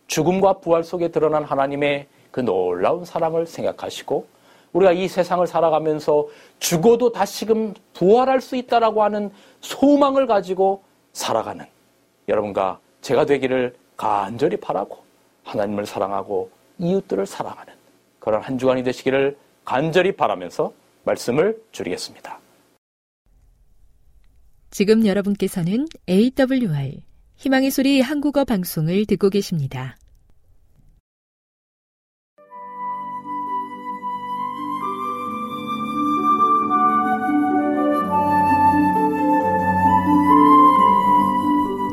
죽음과 부활 속에 드러난 하나님의 그 놀라운 사랑을 생각하시고 우리가 이 세상을 살아가면서 죽어도 다시금 부활할 수 있다라고 하는 소망을 가지고 살아가는 여러분과 제가 되기를 간절히 바라고 하나님을 사랑하고 이웃들을 사랑하는 그런 한 주간이 되시기를 간절히 바라면서 말씀을 드리겠습니다. 지금 여러분께서는 에이더블유알 희망의 소리 한국어 방송을 듣고 계십니다.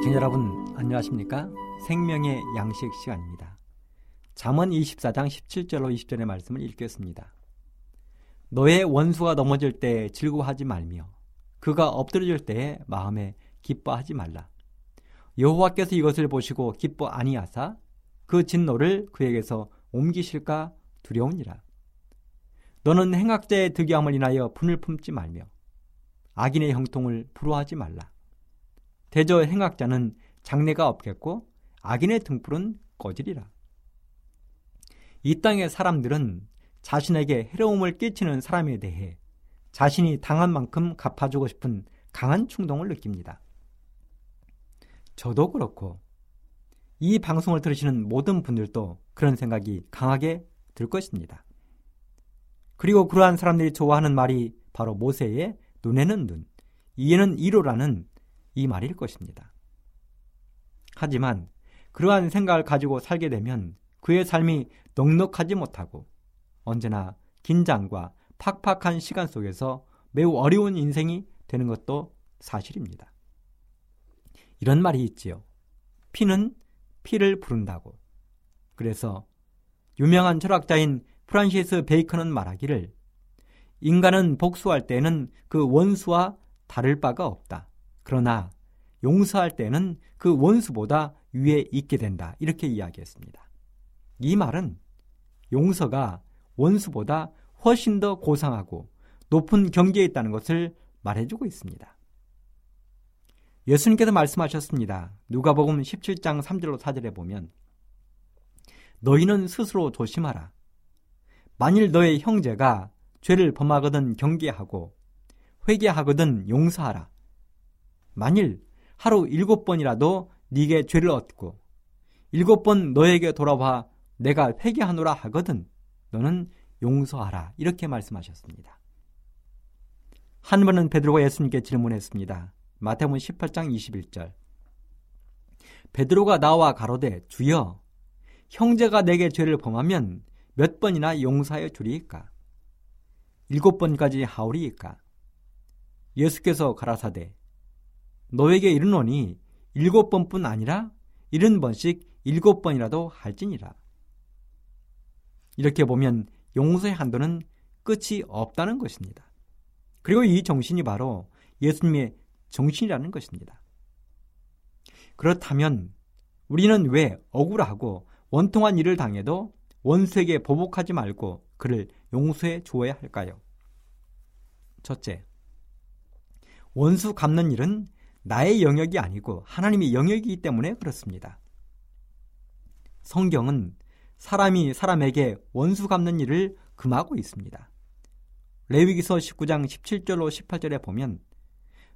시청자 여러분 안녕하십니까? 생명의 양식 시간입니다. 잠언 이십사 장 십칠 절로 이십 절의 말씀을 읽겠습니다. 너의 원수가 넘어질 때 즐거워하지 말며 그가 엎드려질 때에 마음에 기뻐하지 말라. 여호와께서 이것을 보시고 기뻐 아니하사 그 진노를 그에게서 옮기실까 두려우니라. 너는 행악자의 득이함을 인하여 분을 품지 말며 악인의 형통을 부러워하지 말라. 대저 행악자는 장래가 없겠고 악인의 등불은 꺼지리라. 이 땅의 사람들은 자신에게 해로움을 끼치는 사람에 대해 자신이 당한 만큼 갚아주고 싶은 강한 충동을 느낍니다. 저도 그렇고 이 방송을 들으시는 모든 분들도 그런 생각이 강하게 들 것입니다. 그리고 그러한 사람들이 좋아하는 말이 바로 모세의 눈에는 눈, 이에는 이로라는 이 말일 것입니다. 하지만 그러한 생각을 가지고 살게 되면 그의 삶이 넉넉하지 못하고 언제나 긴장과 팍팍한 시간 속에서 매우 어려운 인생이 되는 것도 사실입니다. 이런 말이 있지요. 피는 피를 부른다고. 그래서 유명한 철학자인 프란시스 베이컨은 말하기를 인간은 복수할 때는 그 원수와 다를 바가 없다. 그러나 용서할 때는 그 원수보다 위에 있게 된다. 이렇게 이야기했습니다. 이 말은 용서가 원수보다 훨씬 더 고상하고 높은 경지에 있다는 것을 말해주고 있습니다. 예수님께서 말씀하셨습니다. 누가복음 십칠 장 삼 절로 사 절에 보면 너희는 스스로 조심하라. 만일 너의 형제가 죄를 범하거든 경계하고 회개하거든 용서하라. 만일 하루 일곱 번이라도 네게 죄를 얻고 일곱 번 너에게 돌아와 내가 회개하노라 하거든 너는 용서하라. 이렇게 말씀하셨습니다. 한 번은 베드로가 예수님께 질문했습니다. 마태복음 십팔 장 이십일 절. 베드로가 나와 가로되 주여 형제가 내게 죄를 범하면 몇 번이나 용서하여 주리이까? 일곱 번까지 하오리이까? 예수께서 가라사대 너에게 이르노니 일곱 번뿐 아니라 일흔 번씩 일곱 번이라도 할지니라. 이렇게 보면 용서의 한도는 끝이 없다는 것입니다. 그리고 이 정신이 바로 예수님의 정신이라는 것입니다. 그렇다면 우리는 왜 억울하고 원통한 일을 당해도 원수에게 보복하지 말고 그를 용서해 주어야 할까요? 첫째, 원수 갚는 일은 나의 영역이 아니고 하나님의 영역이기 때문에 그렇습니다. 성경은 사람이 사람에게 원수 갚는 일을 금하고 있습니다. 레위기서 십구 장 십칠 절로 십팔 절에 보면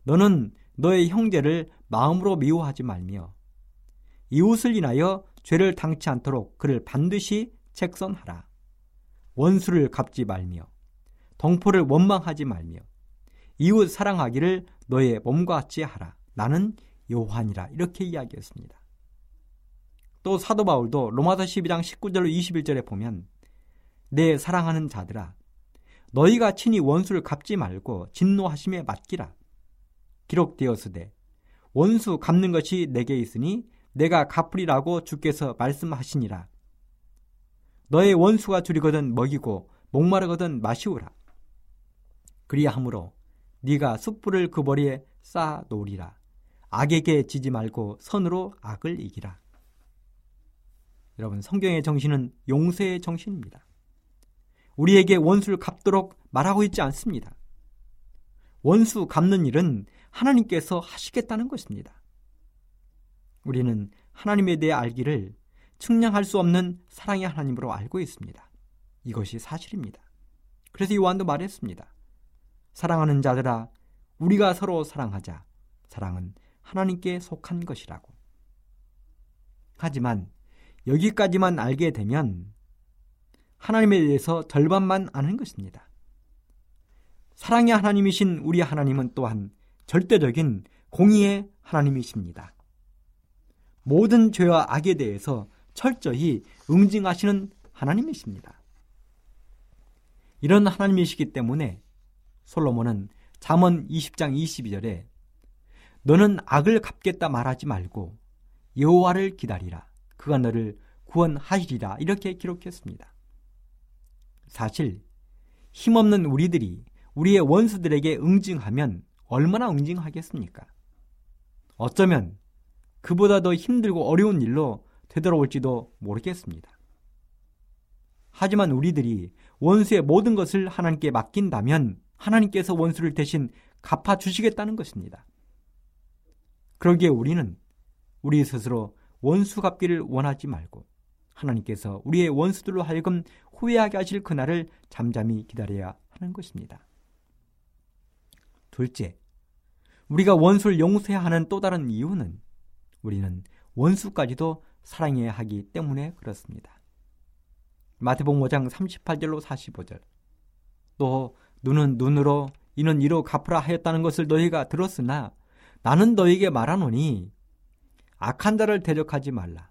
너는 너의 형제를 마음으로 미워하지 말며 이웃을 인하여 죄를 당치 않도록 그를 반드시 책선하라. 원수를 갚지 말며 동포를 원망하지 말며 이웃 사랑하기를 너의 몸과 같이 하라. 나는 요한이라. 이렇게 이야기했습니다. 또 사도 바울도 로마서 십이 장 십구 절로 이십일 절에 보면 내 사랑하는 자들아 너희가 친히 원수를 갚지 말고 진노하심에 맡기라. 기록되었으되 원수 갚는 것이 내게 있으니 내가 갚으리라고 주께서 말씀하시니라. 너의 원수가 주리거든 먹이고 목마르거든 마시우라. 그리하므로 네가 숯불을 그 머리에 쌓아 놓으리라. 악에게 지지 말고 선으로 악을 이기라. 여러분, 성경의 정신은 용서의 정신입니다. 우리에게 원수를 갚도록 말하고 있지 않습니다. 원수 갚는 일은 하나님께서 하시겠다는 것입니다. 우리는 하나님에 대해 알기를 측량할 수 없는 사랑의 하나님으로 알고 있습니다. 이것이 사실입니다. 그래서 요한도 말했습니다. 사랑하는 자들아 우리가 서로 사랑하자. 사랑은 하나님께 속한 것이라고. 하지만 여기까지만 알게 되면 하나님에 대해서 절반만 아는 것입니다. 사랑의 하나님이신 우리 하나님은 또한 절대적인 공의의 하나님이십니다. 모든 죄와 악에 대해서 철저히 응징하시는 하나님이십니다. 이런 하나님이시기 때문에 솔로몬은 잠언 이십 장 이십이 절에 너는 악을 갚겠다 말하지 말고 여호와를 기다리라. 그가 너를 구원하시리라. 이렇게 기록했습니다. 사실 힘없는 우리들이 우리의 원수들에게 응징하면 얼마나 응징하겠습니까? 어쩌면 그보다 더 힘들고 어려운 일로 되돌아올지도 모르겠습니다. 하지만 우리들이 원수의 모든 것을 하나님께 맡긴다면 하나님께서 원수를 대신 갚아주시겠다는 것입니다. 그러기에 우리는 우리 스스로 원수 갚기를 원하지 말고 하나님께서 우리의 원수들로 하여금 후회하게 하실 그날을 잠잠히 기다려야 하는 것입니다. 둘째, 우리가 원수를 용서해야 하는 또 다른 이유는 우리는 원수까지도 사랑해야 하기 때문에 그렇습니다. 마태복음 오 장 삼십팔 절로 사십오 절 또 눈은 눈으로 이는 이로 갚으라 하였다는 것을 너희가 들었으나 나는 너희에게 말하노니 악한 자를 대적하지 말라.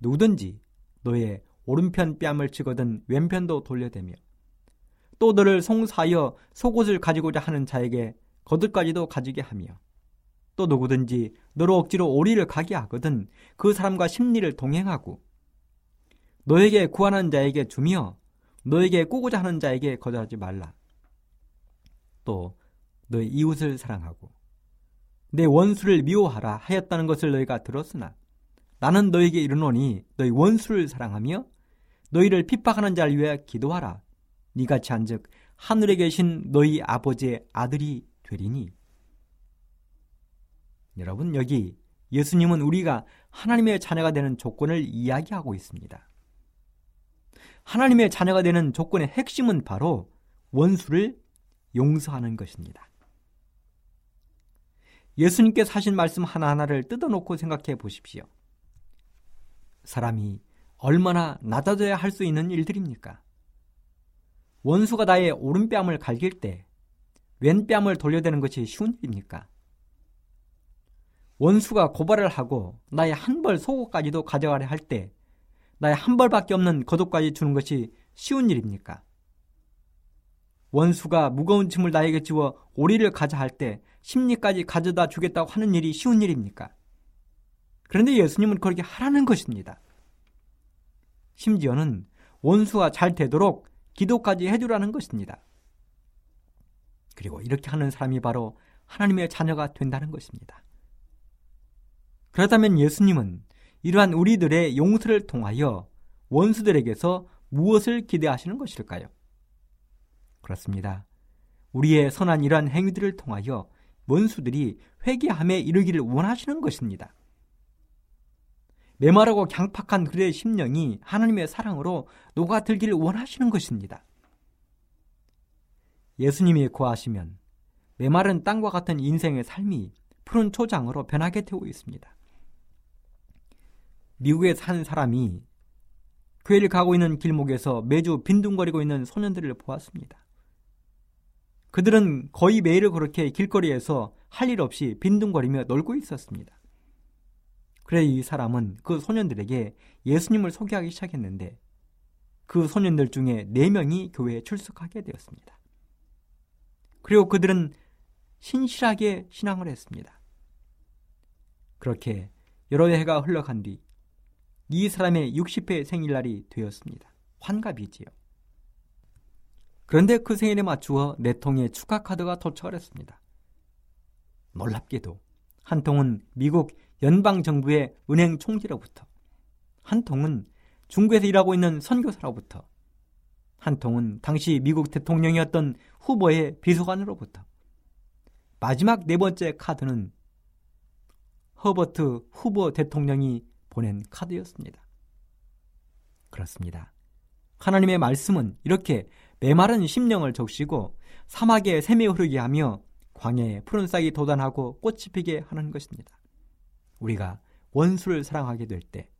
누구든지 너의 오른편 뺨을 치거든 왼편도 돌려대며 또 너를 송사하여 속옷을 가지고자 하는 자에게 겉옷까지도 가지게 하며 또 누구든지 너로 억지로 오리를 가게 하거든 그 사람과 심리를 동행하고 너에게 구하는 자에게 주며 너에게 꾸고자 하는 자에게 거절하지 말라. 또 너의 이웃을 사랑하고 내 원수를 미워하라 하였다는 것을 너희가 들었으나 나는 너에게 이르노니 너희 원수를 사랑하며 너희를 핍박하는 자를 위해 기도하라. 니같이 한즉 하늘에 계신 너희 아버지의 아들이 되리니. 여러분, 여기 예수님은 우리가 하나님의 자녀가 되는 조건을 이야기하고 있습니다. 하나님의 자녀가 되는 조건의 핵심은 바로 원수를 용서하는 것입니다. 예수님께서 하신 말씀 하나하나를 뜯어놓고 생각해 보십시오. 사람이 얼마나 낮아져야 할 수 있는 일들입니까? 원수가 나의 오른뺨을 갈길 때 왼뺨을 돌려대는 것이 쉬운 일입니까? 원수가 고발을 하고 나의 한 벌 속옷까지도 가져가려 할 때 나의 한 벌밖에 없는 겉옷까지 주는 것이 쉬운 일입니까? 원수가 무거운 짐을 나에게 지워 오리를 가자 할 때 십리까지 가져다 주겠다고 하는 일이 쉬운 일입니까? 그런데 예수님은 그렇게 하라는 것입니다. 심지어는 원수가 잘 되도록 기도까지 해주라는 것입니다. 그리고 이렇게 하는 사람이 바로 하나님의 자녀가 된다는 것입니다. 그렇다면 예수님은 이러한 우리들의 용서를 통하여 원수들에게서 무엇을 기대하시는 것일까요? 그렇습니다. 우리의 선한 이러한 행위들을 통하여 원수들이 회개함에 이르기를 원하시는 것입니다. 메마르고 강팍한 그의 심령이 하나님의 사랑으로 녹아들기를 원하시는 것입니다. 예수님이 구하시면 메마른 땅과 같은 인생의 삶이 푸른 초장으로 변하게 되고 있습니다. 미국에 사는 사람이 교회를 가고 있는 길목에서 매주 빈둥거리고 있는 소년들을 보았습니다. 그들은 거의 매일 그렇게 길거리에서 할 일 없이 빈둥거리며 놀고 있었습니다. 그래 이 사람은 그 소년들에게 예수님을 소개하기 시작했는데 그 소년들 중에 네 명이 교회에 출석하게 되었습니다. 그리고 그들은 신실하게 신앙을 했습니다. 그렇게 여러 해가 흘러간 뒤 이 사람의 육십 회 생일날이 되었습니다. 환갑이지요. 그런데 그 생일에 맞추어 네 통의 축하 카드가 도착을 했습니다. 놀랍게도 한 통은 미국 연방정부의 은행 총재로부터, 한 통은 중국에서 일하고 있는 선교사로부터, 한 통은 당시 미국 대통령이었던 후버의 비서관으로부터, 마지막 네 번째 카드는 허버트 후버 대통령이 보낸 카드였습니다. 그렇습니다. 하나님의 말씀은 이렇게 메마른 심령을 적시고 사막에 샘이 흐르게 하며 광야에 푸른 싹이 돋아나고 꽃이 피게 하는 것입니다. 우리가 원수를 사랑하게 될 때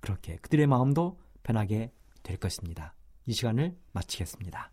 그렇게 그들의 마음도 변하게 될 것입니다. 이 시간을 마치겠습니다.